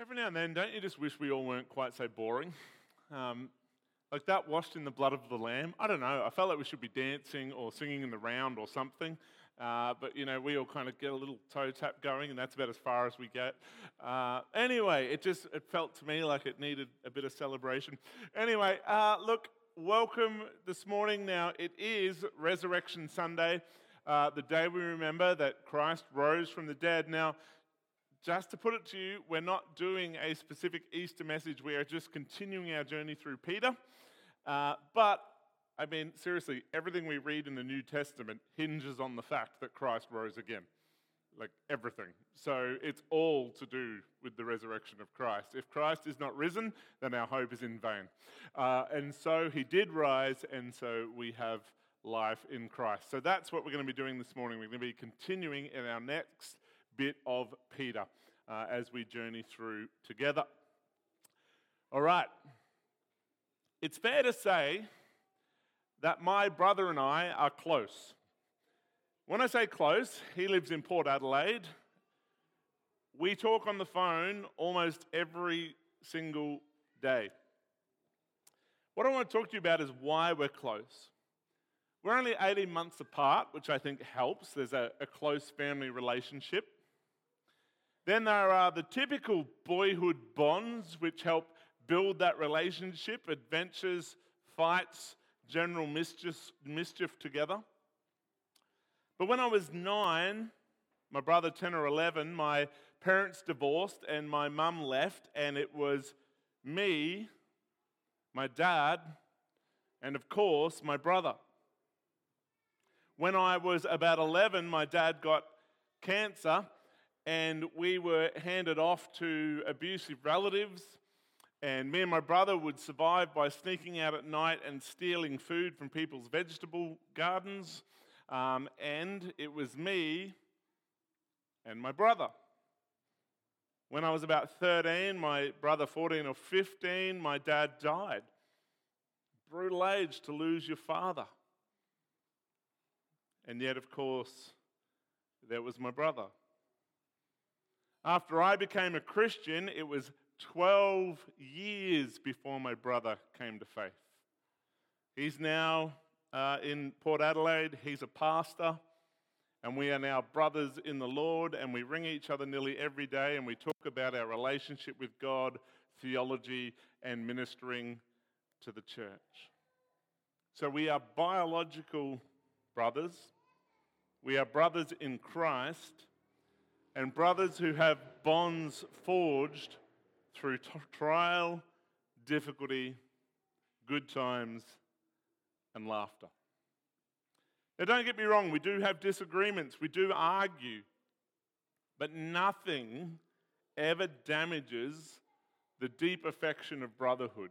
Every now and then, don't you just wish we all weren't quite so boring? Like that washed in the blood of the Lamb. I don't know, I felt like we should be dancing or singing in the round or something. But, you know, we all kind of get a little toe tap going, and that's about as far as we get. Anyway, it felt to me like it needed a bit of celebration. Anyway, look, welcome this morning. Now, it is Resurrection Sunday, the day we remember that Christ rose from the dead. Now, just to put it to you, we're not doing a specific Easter message. We are just continuing our journey through Peter. But I mean, seriously, everything we read in the New Testament hinges on the fact that Christ rose again. Like, everything. So it's all to do with the resurrection of Christ. If Christ is not risen, then our hope is in vain. And so he did rise, and so we have life in Christ. So that's what we're going to be doing this morning. We're going to be continuing in our next bit of Peter as we journey through together. All right. It's fair to say that my brother and I are close. When I say close, he lives in Port Adelaide. We talk on the phone almost every single day. What I want to talk to you about is why we're close. We're only 18 months apart, which I think helps. There's a close family relationship. Then there are the typical boyhood bonds, which help build that relationship, adventures, fights, general mischief together. But when I was 9, my brother 10 or 11, my parents divorced and my mum left, and it was me, my dad, and of course my brother. When I was about 11, my dad got cancer and we were handed off to abusive relatives. And me and my brother would survive by sneaking out at night and stealing food from people's vegetable gardens. And it was me and my brother. When I was about 13, my brother 14 or 15, my dad died. Brutal age to lose your father. And yet, of course, there was my brother. After I became a Christian, it was 12 years before my brother came to faith. He's now in Port Adelaide. He's a pastor, and we are now brothers in the Lord, and we ring each other nearly every day, and we talk about our relationship with God, theology, and ministering to the church. So we are biological brothers. We are brothers in Christ, and brothers who have bonds forged through trial, difficulty, good times, and laughter. Now, don't get me wrong, we do have disagreements, we do argue, but nothing ever damages the deep affection of brotherhood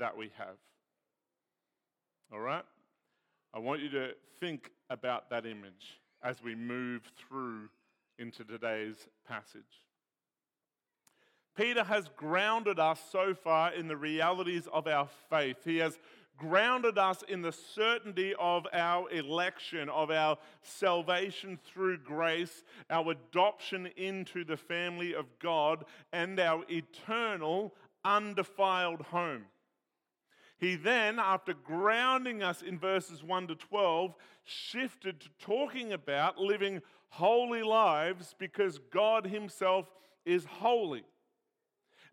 that we have. All right? I want you to think about that image as we move through into today's passage. Peter has grounded us so far in the realities of our faith. He has grounded us in the certainty of our election, of our salvation through grace, our adoption into the family of God, and our eternal, undefiled home. He then, after grounding us in verses 1 to 12, shifted to talking about living holy lives because God himself is holy.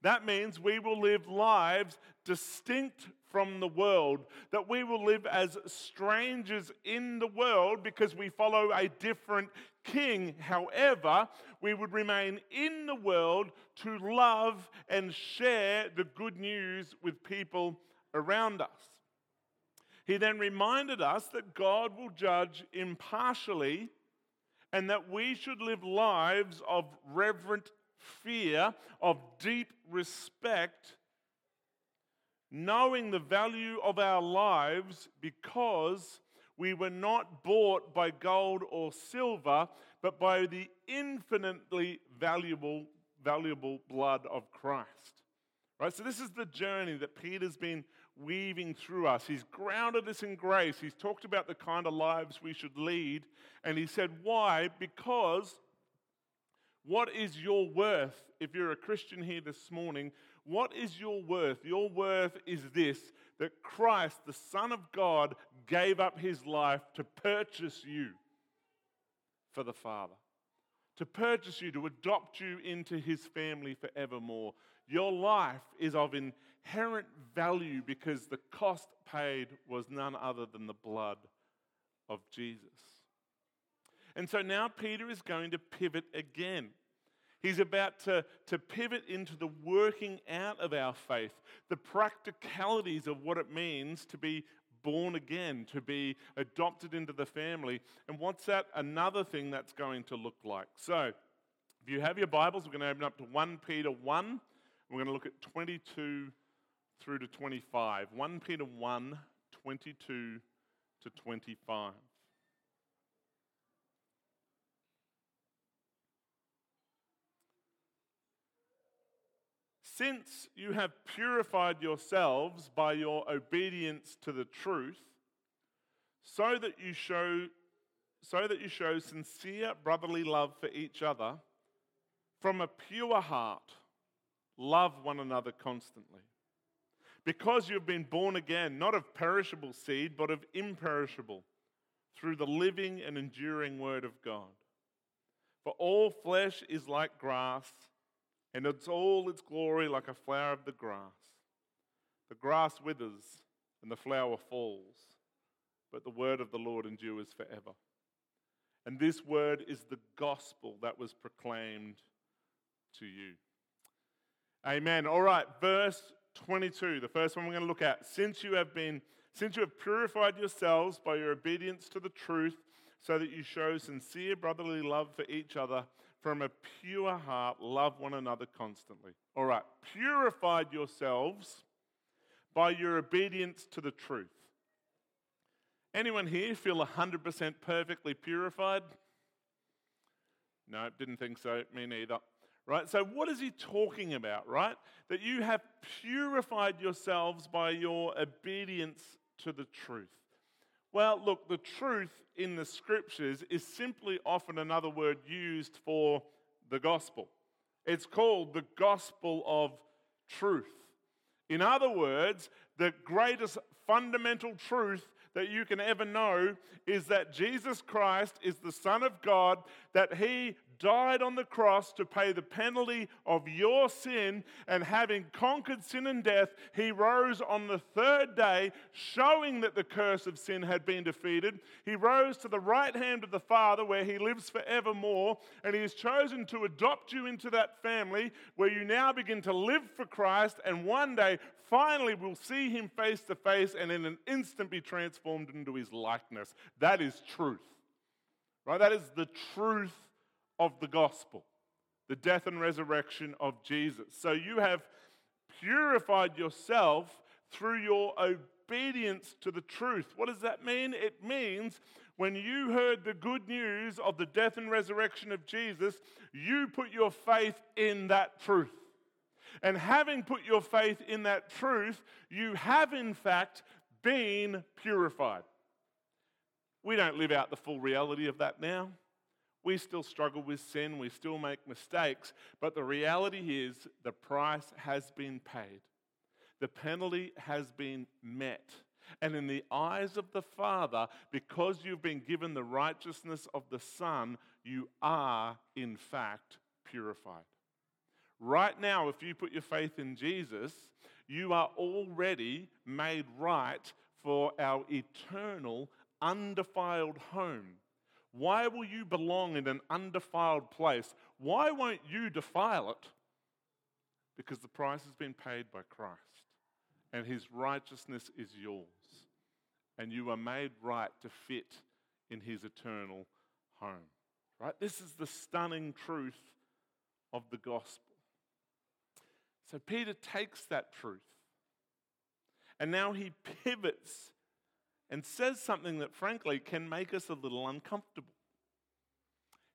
That means we will live lives distinct from the world, that we will live as strangers in the world because we follow a different king. However, we would remain in the world to love and share the good news with people around us. He then reminded us that God will judge impartially and that we should live lives of reverent fear, of deep respect, knowing the value of our lives because we were not bought by gold or silver, but by the infinitely valuable blood of Christ. Right? So this is the journey that Peter's been weaving through us. He's grounded us in grace. He's talked about the kind of lives we should lead. And he said, why? Because What is your worth? If you're a Christian here this morning, what is your worth? Your worth is this, that Christ, the Son of God, gave up his life to purchase you for the Father, to purchase you, to adopt you into his family forevermore. Your life is of inherent value because the cost paid was none other than the blood of Jesus. And so now Peter is going to pivot again. He's about to pivot into the working out of our faith, the practicalities of what it means to be born again, to be adopted into the family. And what's that? Another thing that's going to look like. So if you have your Bibles, we're going to open up to 1 Peter 1. And we're going to look at 22 through to 25. 1 Peter 1, 22 to 25. Since you have purified yourselves by your obedience to the truth, so that you show sincere brotherly love for each other, from a pure heart, love one another constantly. Because you've been born again, not of perishable seed, but of imperishable, through the living and enduring word of God. For all flesh is like grass, and it's all its glory like a flower of the grass. The grass withers and the flower falls, but the word of the Lord endures forever. And this word is the gospel that was proclaimed to you. Amen. All right, verse 22, the first one we're going to look at. Since you have purified yourselves by your obedience to the truth, so that you show sincere brotherly love for each other, from a pure heart, love one another constantly. All right, purified yourselves by your obedience to the truth. Anyone here feel 100% perfectly purified? No, didn't think so, me neither. Right, so what is he talking about, right? That you have purified yourselves by your obedience to the truth. Well, look, the truth in the scriptures is simply often another word used for the gospel. It's called the gospel of truth. In other words, the greatest fundamental truth that you can ever know is that Jesus Christ is the Son of God, that he died on the cross to pay the penalty of your sin, and having conquered sin and death, he rose on the third day, showing that the curse of sin had been defeated. He rose to the right hand of the Father, where he lives forevermore, and he has chosen to adopt you into that family, where you now begin to live for Christ, and one day, finally, we'll see him face to face, and in an instant be transformed into his likeness. That is truth, right? That is the truth of the gospel, the death and resurrection of Jesus. So you have purified yourself through your obedience to the truth. What does that mean? It means when you heard the good news of the death and resurrection of Jesus, you put your faith in that truth. And having put your faith in that truth, you have in fact been purified. We don't live out the full reality of that now. We still struggle with sin, we still make mistakes, but the reality is the price has been paid. The penalty has been met. And in the eyes of the Father, because you've been given the righteousness of the Son, you are in fact purified. Right now, if you put your faith in Jesus, you are already made right for our eternal, undefiled home. Why will you belong in an undefiled place? Why won't you defile it? Because the price has been paid by Christ, and his righteousness is yours, and you are made right to fit in his eternal home. Right? This is the stunning truth of the gospel. So Peter takes that truth, and now he pivots and says something that, frankly, can make us a little uncomfortable.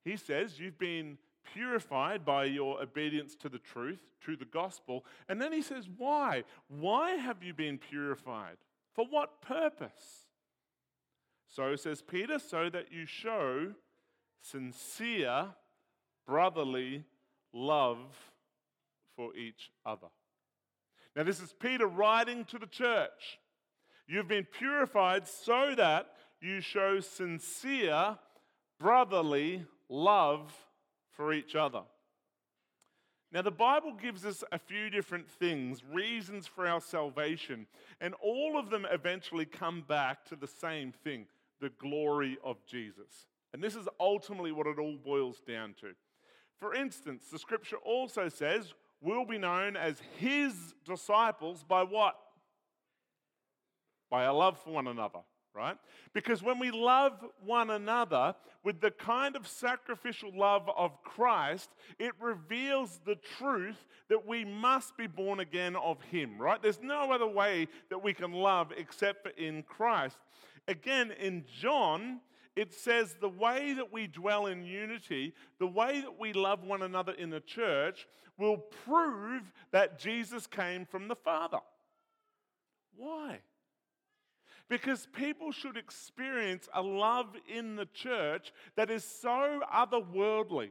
He says, you've been purified by your obedience to the truth, to the gospel. And then he says, why? Why have you been purified? For what purpose? So, says Peter, so that you show sincere brotherly love for each other. Now, this is Peter writing to the church. You've been purified so that you show sincere brotherly love for each other. Now, the Bible gives us a few different things, reasons for our salvation, and all of them eventually come back to the same thing, the glory of Jesus. And this is ultimately what it all boils down to. For instance, the scripture also says we'll be known as his disciples by what? By our love for one another, right? Because when we love one another with the kind of sacrificial love of Christ, it reveals the truth that we must be born again of him, right? There's no other way that we can love except for in Christ. Again, in John, it says the way that we dwell in unity, the way that we love one another in the church will prove that Jesus came from the Father. Why? Because people should experience a love in the church that is so otherworldly,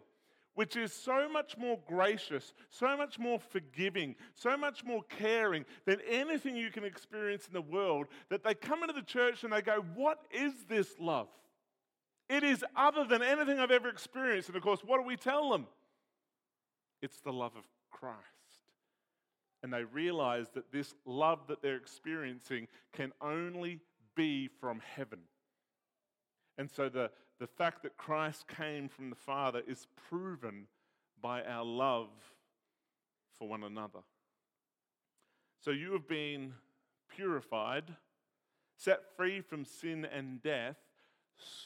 which is so much more gracious, so much more forgiving, so much more caring than anything you can experience in the world, that they come into the church and they go, what is this love? It is other than anything I've ever experienced. And of course, what do we tell them? It's the love of Christ. And they realize that this love that they're experiencing can only be from heaven. And so the fact that Christ came from the Father is proven by our love for one another. So you have been purified, set free from sin and death,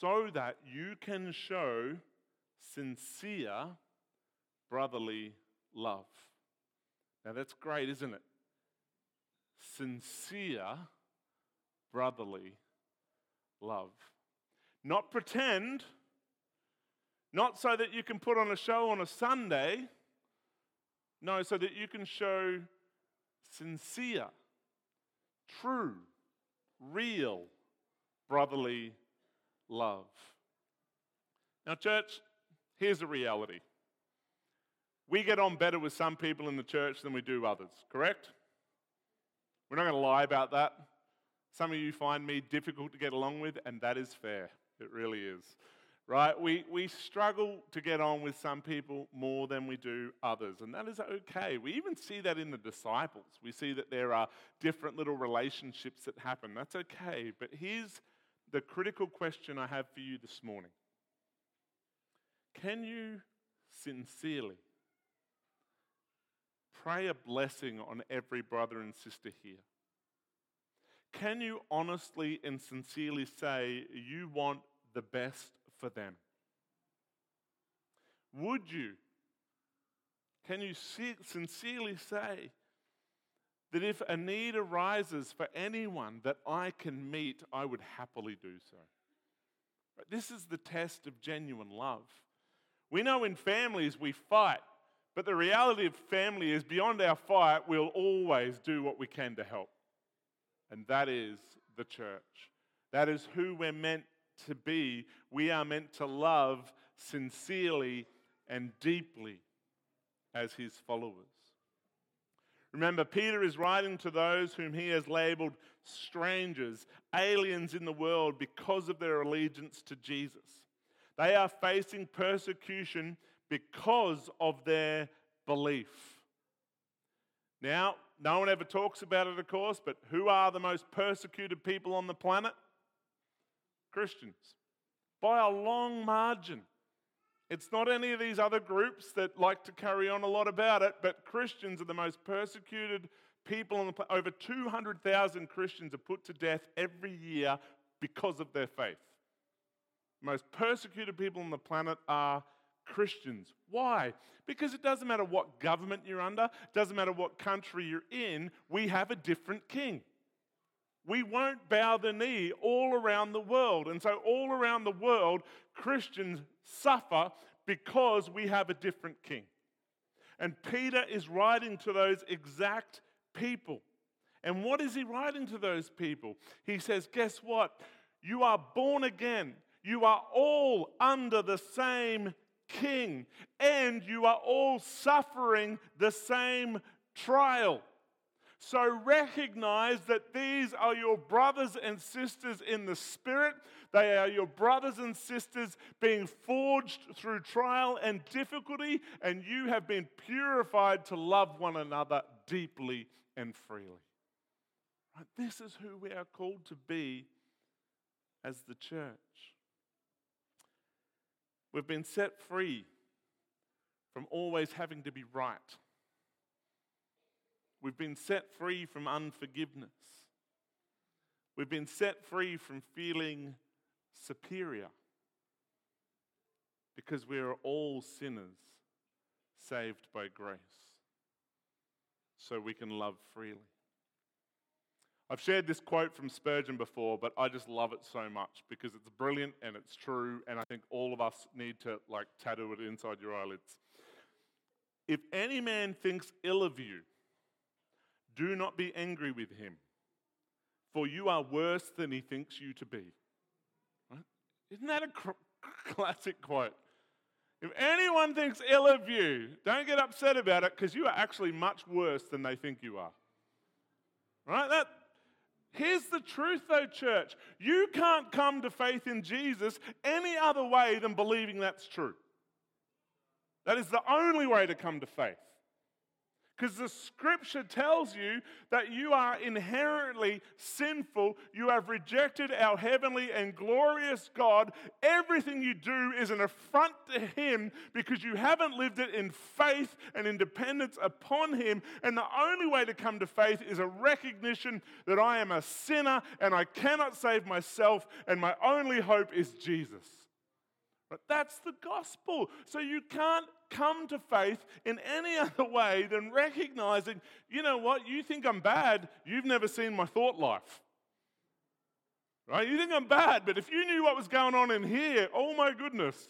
so that you can show sincere brotherly love. Now that's great, isn't it? Sincere brotherly love. Not pretend, not so that you can put on a show on a Sunday, no, so that you can show sincere, true, real brotherly love. Now, church, here's the reality. We get on better with some people in the church than we do others, correct? We're not going to lie about that. Some of you find me difficult to get along with, and that is fair. It really is, right? We struggle to get on with some people more than we do others, and that is okay. We even see that in the disciples. We see that there are different little relationships that happen. That's okay, but here's the critical question I have for you this morning. Can you sincerely pray a blessing on every brother and sister here? Can you honestly and sincerely say you want the best for them? Would you? Can you sincerely say that if a need arises for anyone that I can meet, I would happily do so? But this is the test of genuine love. We know in families we fight. But the reality of family is beyond our fight, we'll always do what we can to help. And that is the church. That is who we're meant to be. We are meant to love sincerely and deeply as his followers. Remember, Peter is writing to those whom he has labeled strangers, aliens in the world because of their allegiance to Jesus. They are facing persecution because of their belief. Now, no one ever talks about it, of course, but who are the most persecuted people on the planet? Christians. By a long margin. It's not any of these other groups that like to carry on a lot about it, but Christians are the most persecuted people on the planet. Over 200,000 Christians are put to death every year because of their faith. The most persecuted people on the planet are Christians. Why? Because it doesn't matter what government you're under, it doesn't matter what country you're in, we have a different king. We won't bow the knee all around the world. And so all around the world, Christians suffer because we have a different king. And Peter is writing to those exact people. And what is he writing to those people? He says, guess what? You are born again. You are all under the same king, and you are all suffering the same trial. So recognize that these are your brothers and sisters in the Spirit. They are your brothers and sisters being forged through trial and difficulty, and you have been purified to love one another deeply and freely. Right? This is who we are called to be as the church. We've been set free from always having to be right. We've been set free from unforgiveness. We've been set free from feeling superior, because we are all sinners saved by grace, so we can love freely. I've shared this quote from Spurgeon before, but I just love it so much because it's brilliant and it's true, and I think all of us need to tattoo it inside your eyelids. If any man thinks ill of you, do not be angry with him, for you are worse than he thinks you to be. Right? Isn't that a classic quote? If anyone thinks ill of you, don't get upset about it, because you are actually much worse than they think you are. Right? Here's the truth though, church. You can't come to faith in Jesus any other way than believing that's true. That is the only way to come to faith. Because the scripture tells you that you are inherently sinful. You have rejected our heavenly and glorious God. Everything you do is an affront to him because you haven't lived it in faith and in dependence upon him. And the only way to come to faith is a recognition that I am a sinner and I cannot save myself, and my only hope is Jesus. But that's the gospel. So you can't come to faith in any other way than recognizing, you know what, you think I'm bad, you've never seen my thought life. Right? You think I'm bad, but if you knew what was going on in here, oh my goodness,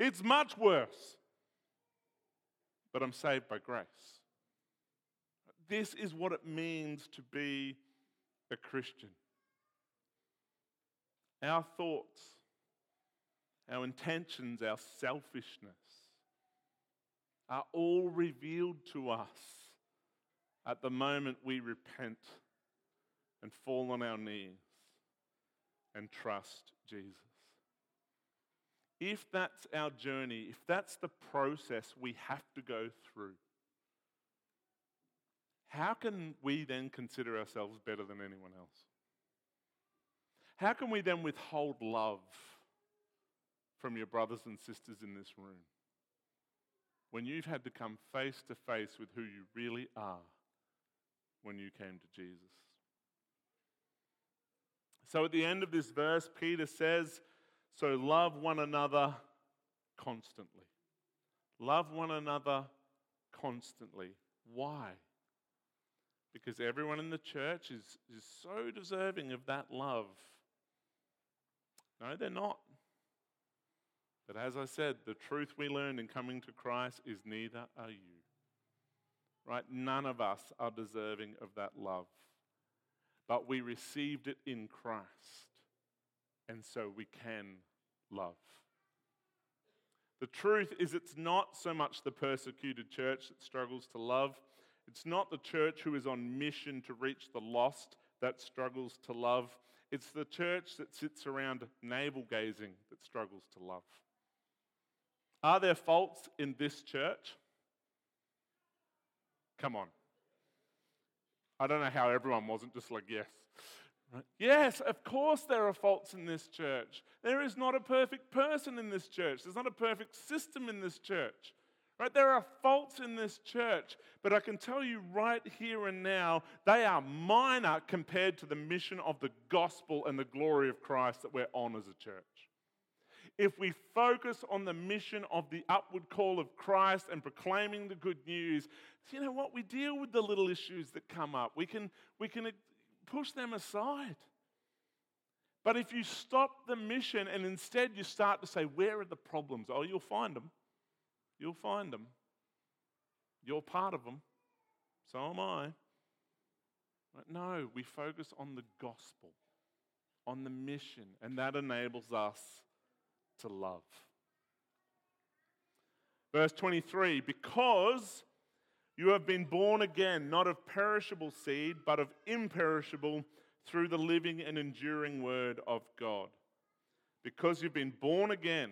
it's much worse. But I'm saved by grace. This is what it means to be a Christian. Our thoughts, our intentions, our selfishness are all revealed to us at the moment we repent and fall on our knees and trust Jesus. If that's our journey, if that's the process we have to go through, how can we then consider ourselves better than anyone else? How can we then withhold love from your brothers and sisters in this room, when you've had to come face to face with who you really are when you came to Jesus? So at the end of this verse, Peter says, so love one another constantly. Love one another constantly. Why? Because everyone in the church is so deserving of that love. No, they're not. But as I said, the truth we learned in coming to Christ is neither are you. Right? None of us are deserving of that love. But we received it in Christ, and so we can love. The truth is, it's not so much the persecuted church that struggles to love. It's not the church who is on mission to reach the lost that struggles to love. It's the church that sits around navel-gazing that struggles to love. Are there faults in this church? Come on. I don't know how everyone wasn't just like, yes. Right? Yes, of course there are faults in this church. There is not a perfect person in this church. There's not a perfect system in this church. Right? There are faults in this church, but I can tell you right here and now, they are minor compared to the mission of the gospel and the glory of Christ that we're on as a church. If we focus on the mission of the upward call of Christ and proclaiming the good news, you know what? We deal with the little issues that come up. We can push them aside. But if you stop the mission and instead you start to say, where are the problems? Oh, you'll find them. You'll find them. You're part of them. So am I. But no, we focus on the gospel, on the mission, and that enables us to love. Verse 23, because you have been born again, not of perishable seed, but of imperishable, through the living and enduring word of God. Because you've been born again.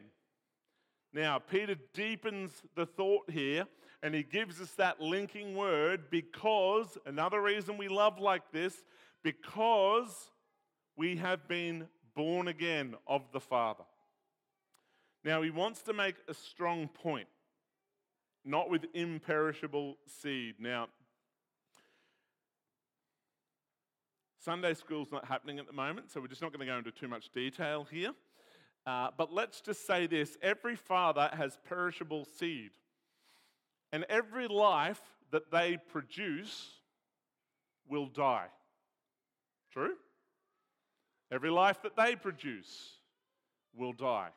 Now, Peter deepens the thought here, and he gives us that linking word, because, another reason we love like this, because we have been born again of the Father. Now, he wants to make a strong point, not with imperishable seed. Now, Sunday school's not happening at the moment, so we're just not going to go into too much detail here. But let's just say this, every father has perishable seed. And every life that they produce will die. True? Every life that they produce will die.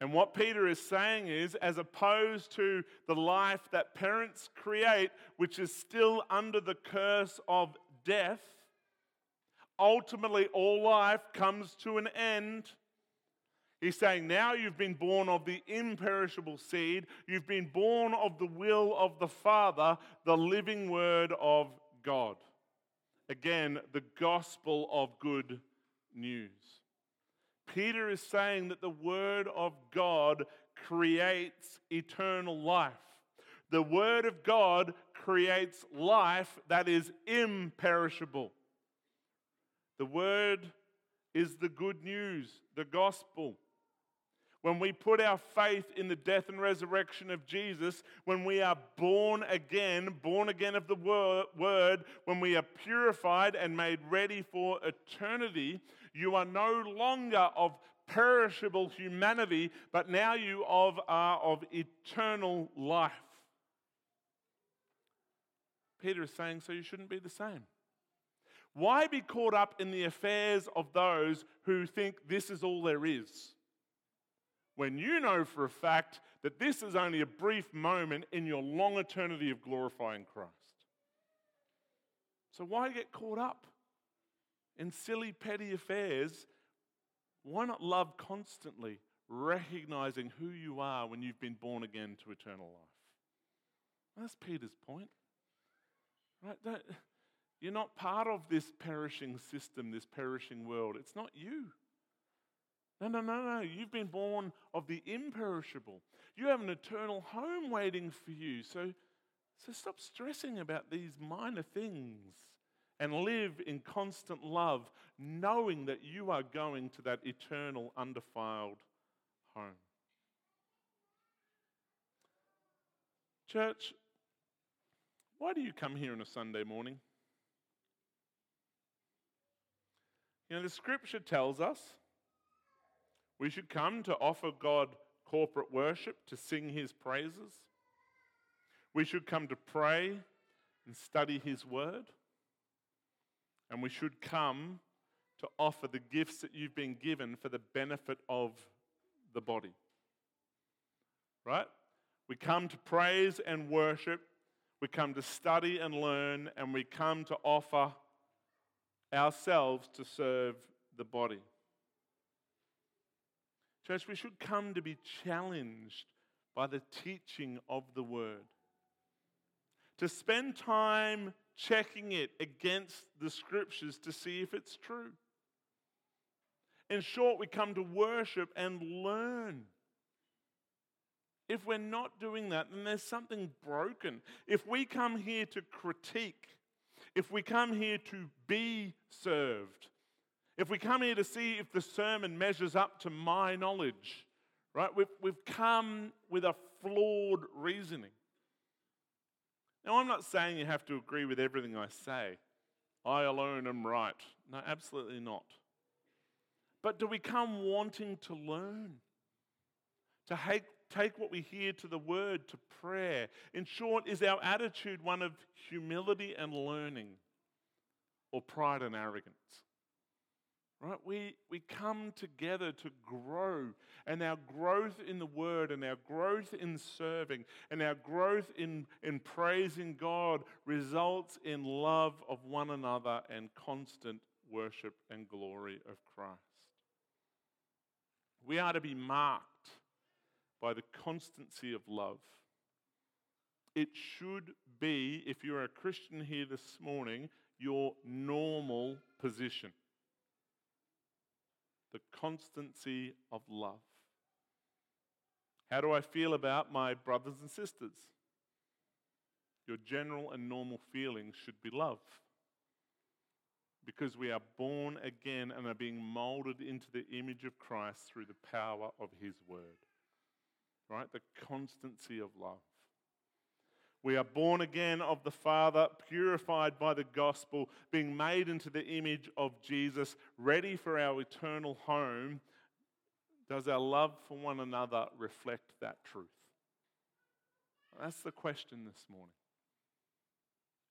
And what Peter is saying is, as opposed to the life that parents create, which is still under the curse of death, ultimately all life comes to an end. He's saying now you've been born of the imperishable seed, you've been born of the will of the Father, the living word of God. Again, the gospel of good news. Peter is saying that the Word of God creates eternal life. The Word of God creates life that is imperishable. The Word is the good news, the gospel. When we put our faith in the death and resurrection of Jesus, when we are born again of the Word, when we are purified and made ready for eternity, you are no longer of perishable humanity, but now you are of eternal life. Peter is saying, so you shouldn't be the same. Why be caught up in the affairs of those who think this is all there is? When you know for a fact that this is only a brief moment in your long eternity of glorifying Christ. So why get caught up in silly, petty affairs? Why not love constantly, recognizing who you are when you've been born again to eternal life? That's Peter's point. Right? You're not part of this perishing system, this perishing world. It's not you. No. You've been born of the imperishable. You have an eternal home waiting for you. So stop stressing about these minor things and live in constant love, knowing that you are going to that eternal, undefiled home. Church, why do you come here on a Sunday morning? You know, the scripture tells us we should come to offer God corporate worship, to sing His praises. We should come to pray and study His word. And we should come to offer the gifts that you've been given for the benefit of the body. Right? We come to praise and worship. We come to study and learn. And we come to offer ourselves to serve the body. Church, we should come to be challenged by the teaching of the Word. To spend time checking it against the Scriptures to see if it's true. In short, we come to worship and learn. If we're not doing that, then there's something broken. If we come here to critique, if we come here to be served, if we come here to see if the sermon measures up to my knowledge, right? We've come with a flawed reasoning. Now, I'm not saying you have to agree with everything I say. I alone am right. No, absolutely not. But do we come wanting to learn? To take what we hear to the word, to prayer? In short, is our attitude one of humility and learning, or pride and arrogance? Right, we come together to grow, and our growth in the Word and our growth in serving and our growth in praising God results in love of one another and constant worship and glory of Christ. We are to be marked by the constancy of love. It should be, if you're a Christian here this morning, your normal position. The constancy of love. How do I feel about my brothers and sisters? Your general and normal feelings should be love. Because we are born again and are being molded into the image of Christ through the power of His Word. Right? The constancy of love. We are born again of the Father, purified by the gospel, being made into the image of Jesus, ready for our eternal home. Does our love for one another reflect that truth? That's the question this morning.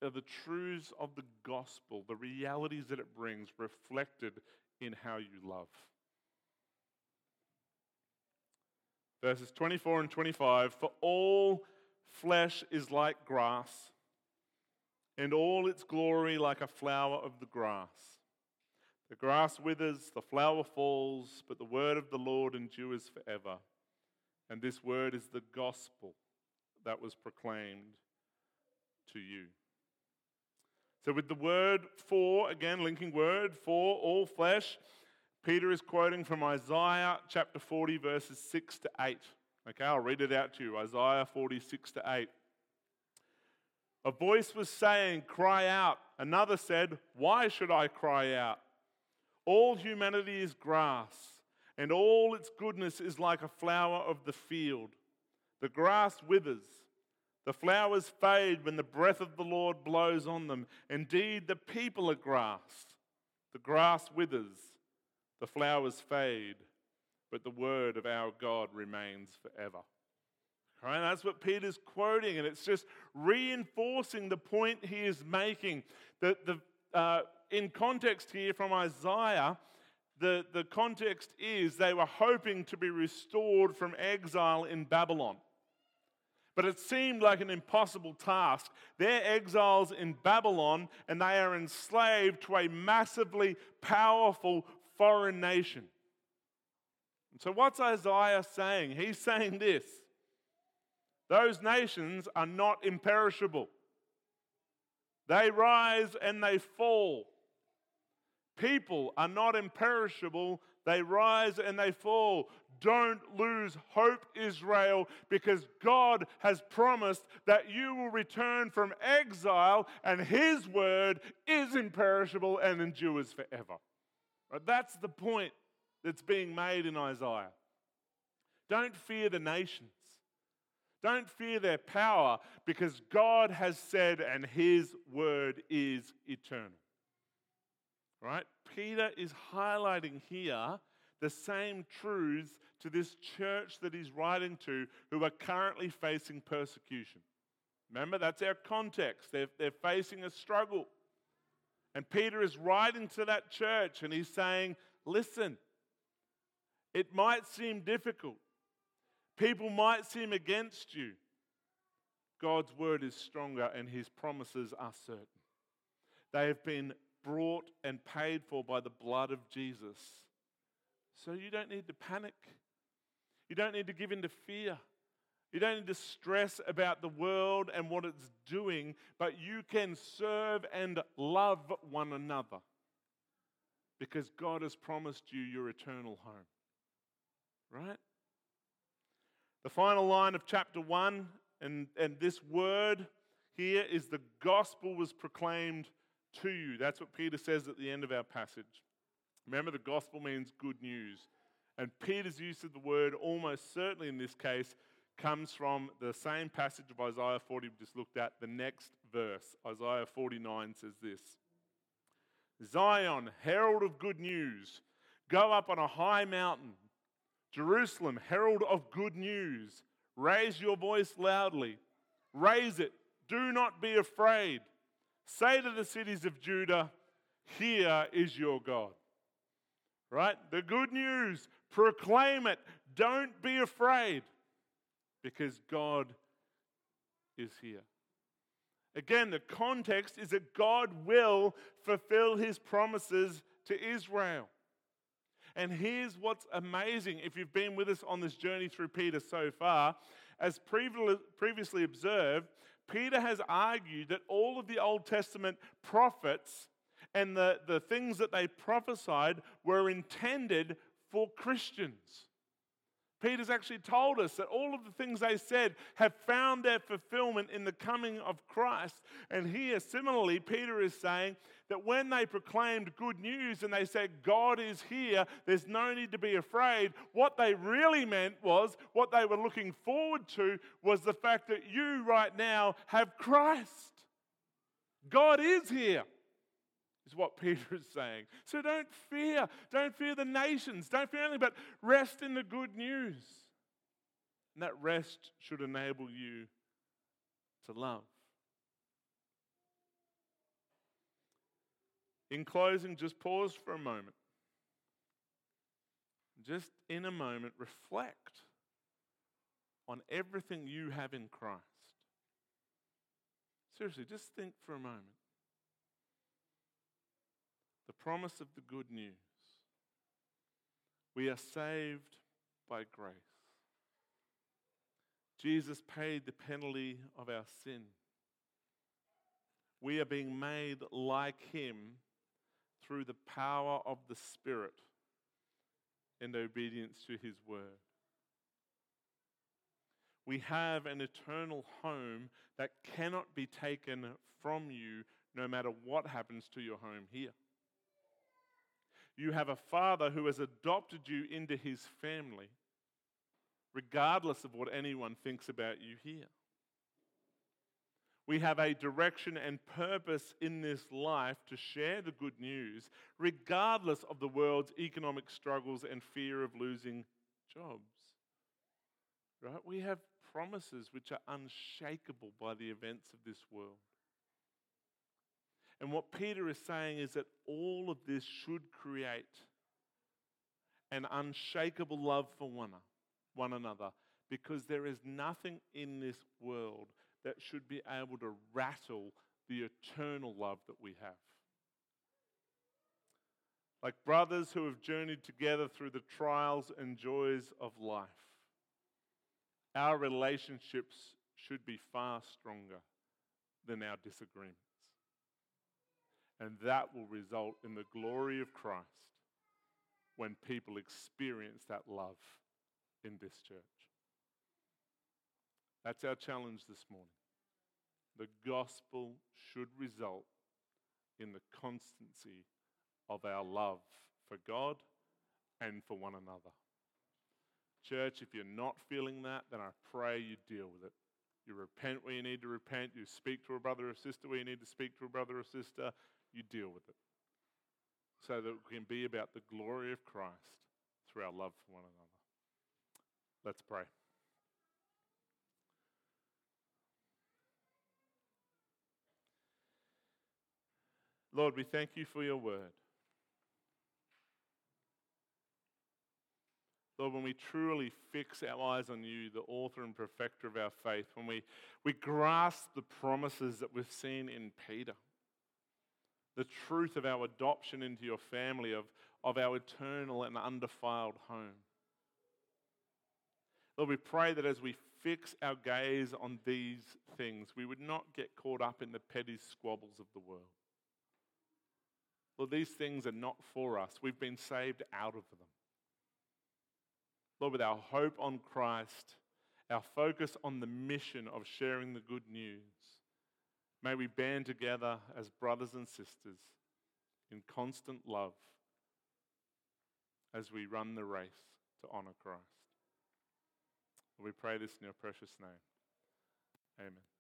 Are the truths of the gospel, the realities that it brings, reflected in how you love? Verses 24 and 25, for all flesh is like grass, and all its glory like a flower of the grass. The grass withers, the flower falls, but the word of the Lord endures forever. And this word is the gospel that was proclaimed to you. So with the word for, again, linking word for all flesh, Peter is quoting from Isaiah chapter 40, verses 6 to 8. Okay, I'll read it out to you. Isaiah 46 to 8. A voice was saying, cry out. Another said, why should I cry out? All humanity is grass, and all its goodness is like a flower of the field. The grass withers, the flowers fade when the breath of the Lord blows on them. Indeed, the people are grass. The grass withers, the flowers fade, but the word of our God remains forever. All right, that's what Peter's quoting, and it's just reinforcing the point he is making. In context here from Isaiah, the context is they were hoping to be restored from exile in Babylon. But it seemed like an impossible task. They're exiles in Babylon, and they are enslaved to a massively powerful foreign nation. And so what's Isaiah saying? He's saying this. Those nations are not imperishable. They rise and they fall. People are not imperishable. They rise and they fall. Don't lose hope, Israel, because God has promised that you will return from exile and His word is imperishable and endures forever. Right? That's the point that's being made in Isaiah. Don't fear the nations. Don't fear their power, because God has said and His word is eternal. Right? Peter is highlighting here the same truths to this church that he's writing to, who are currently facing persecution. Remember, that's our context. They're facing a struggle. And Peter is writing to that church and he's saying, listen, it might seem difficult. People might seem against you. God's word is stronger and His promises are certain. They have been brought and paid for by the blood of Jesus. So you don't need to panic. You don't need to give in to fear. You don't need to stress about the world and what it's doing, but you can serve and love one another because God has promised you your eternal home. Right? The final line of chapter 1, and this word here is the gospel was proclaimed to you. That's what Peter says at the end of our passage. Remember, the gospel means good news. And Peter's use of the word, almost certainly in this case, comes from the same passage of Isaiah 40 we just looked at, the next verse. Isaiah 49 says this, Zion, herald of good news, go up on a high mountain. Jerusalem, herald of good news, raise your voice loudly. Raise it. Do not be afraid. Say to the cities of Judah, here is your God. Right? The good news, proclaim it. Don't be afraid, because God is here. Again, the context is that God will fulfill His promises to Israel. And here's what's amazing, if you've been with us on this journey through Peter so far. As previously observed, Peter has argued that all of the Old Testament prophets and the things that they prophesied were intended for Christians. Peter's actually told us that all of the things they said have found their fulfillment in the coming of Christ. And here, similarly, Peter is saying that when they proclaimed good news and they said, God is here, there's no need to be afraid, what they really meant was, what they were looking forward to was the fact that you right now have Christ. God is here, is what Peter is saying. So don't fear. Don't fear the nations. Don't fear anything, but rest in the good news. And that rest should enable you to love. In closing, just pause for a moment. Just in a moment, reflect on everything you have in Christ. Seriously, just think for a moment. The promise of the good news. We are saved by grace. Jesus paid the penalty of our sin. We are being made like him through the power of the Spirit and obedience to his word. We have an eternal home that cannot be taken from you no matter what happens to your home here. You have a father who has adopted you into his family, regardless of what anyone thinks about you here. We have a direction and purpose in this life to share the good news, regardless of the world's economic struggles and fear of losing jobs. Right? We have promises which are unshakable by the events of this world. And what Peter is saying is that all of this should create an unshakable love for one another, because there is nothing in this world that should be able to rattle the eternal love that we have. Like brothers who have journeyed together through the trials and joys of life, our relationships should be far stronger than our disagreements. And that will result in the glory of Christ when people experience that love in this church. That's our challenge this morning. The gospel should result in the constancy of our love for God and for one another. Church, if you're not feeling that, then I pray you deal with it. You repent where you need to repent. You speak to a brother or sister where you need to speak to a brother or sister. You deal with it so that we can be about the glory of Christ through our love for one another. Let's pray. Lord, we thank you for your word. Lord, when we truly fix our eyes on you, the author and perfecter of our faith, when we grasp the promises that we've seen in Peter, the truth of our adoption into your family, of our eternal and undefiled home. Lord, we pray that as we fix our gaze on these things, we would not get caught up in the petty squabbles of the world. Lord, these things are not for us. We've been saved out of them. Lord, with our hope on Christ, our focus on the mission of sharing the good news, may we band together as brothers and sisters in constant love as we run the race to honor Christ. We pray this in your precious name. Amen.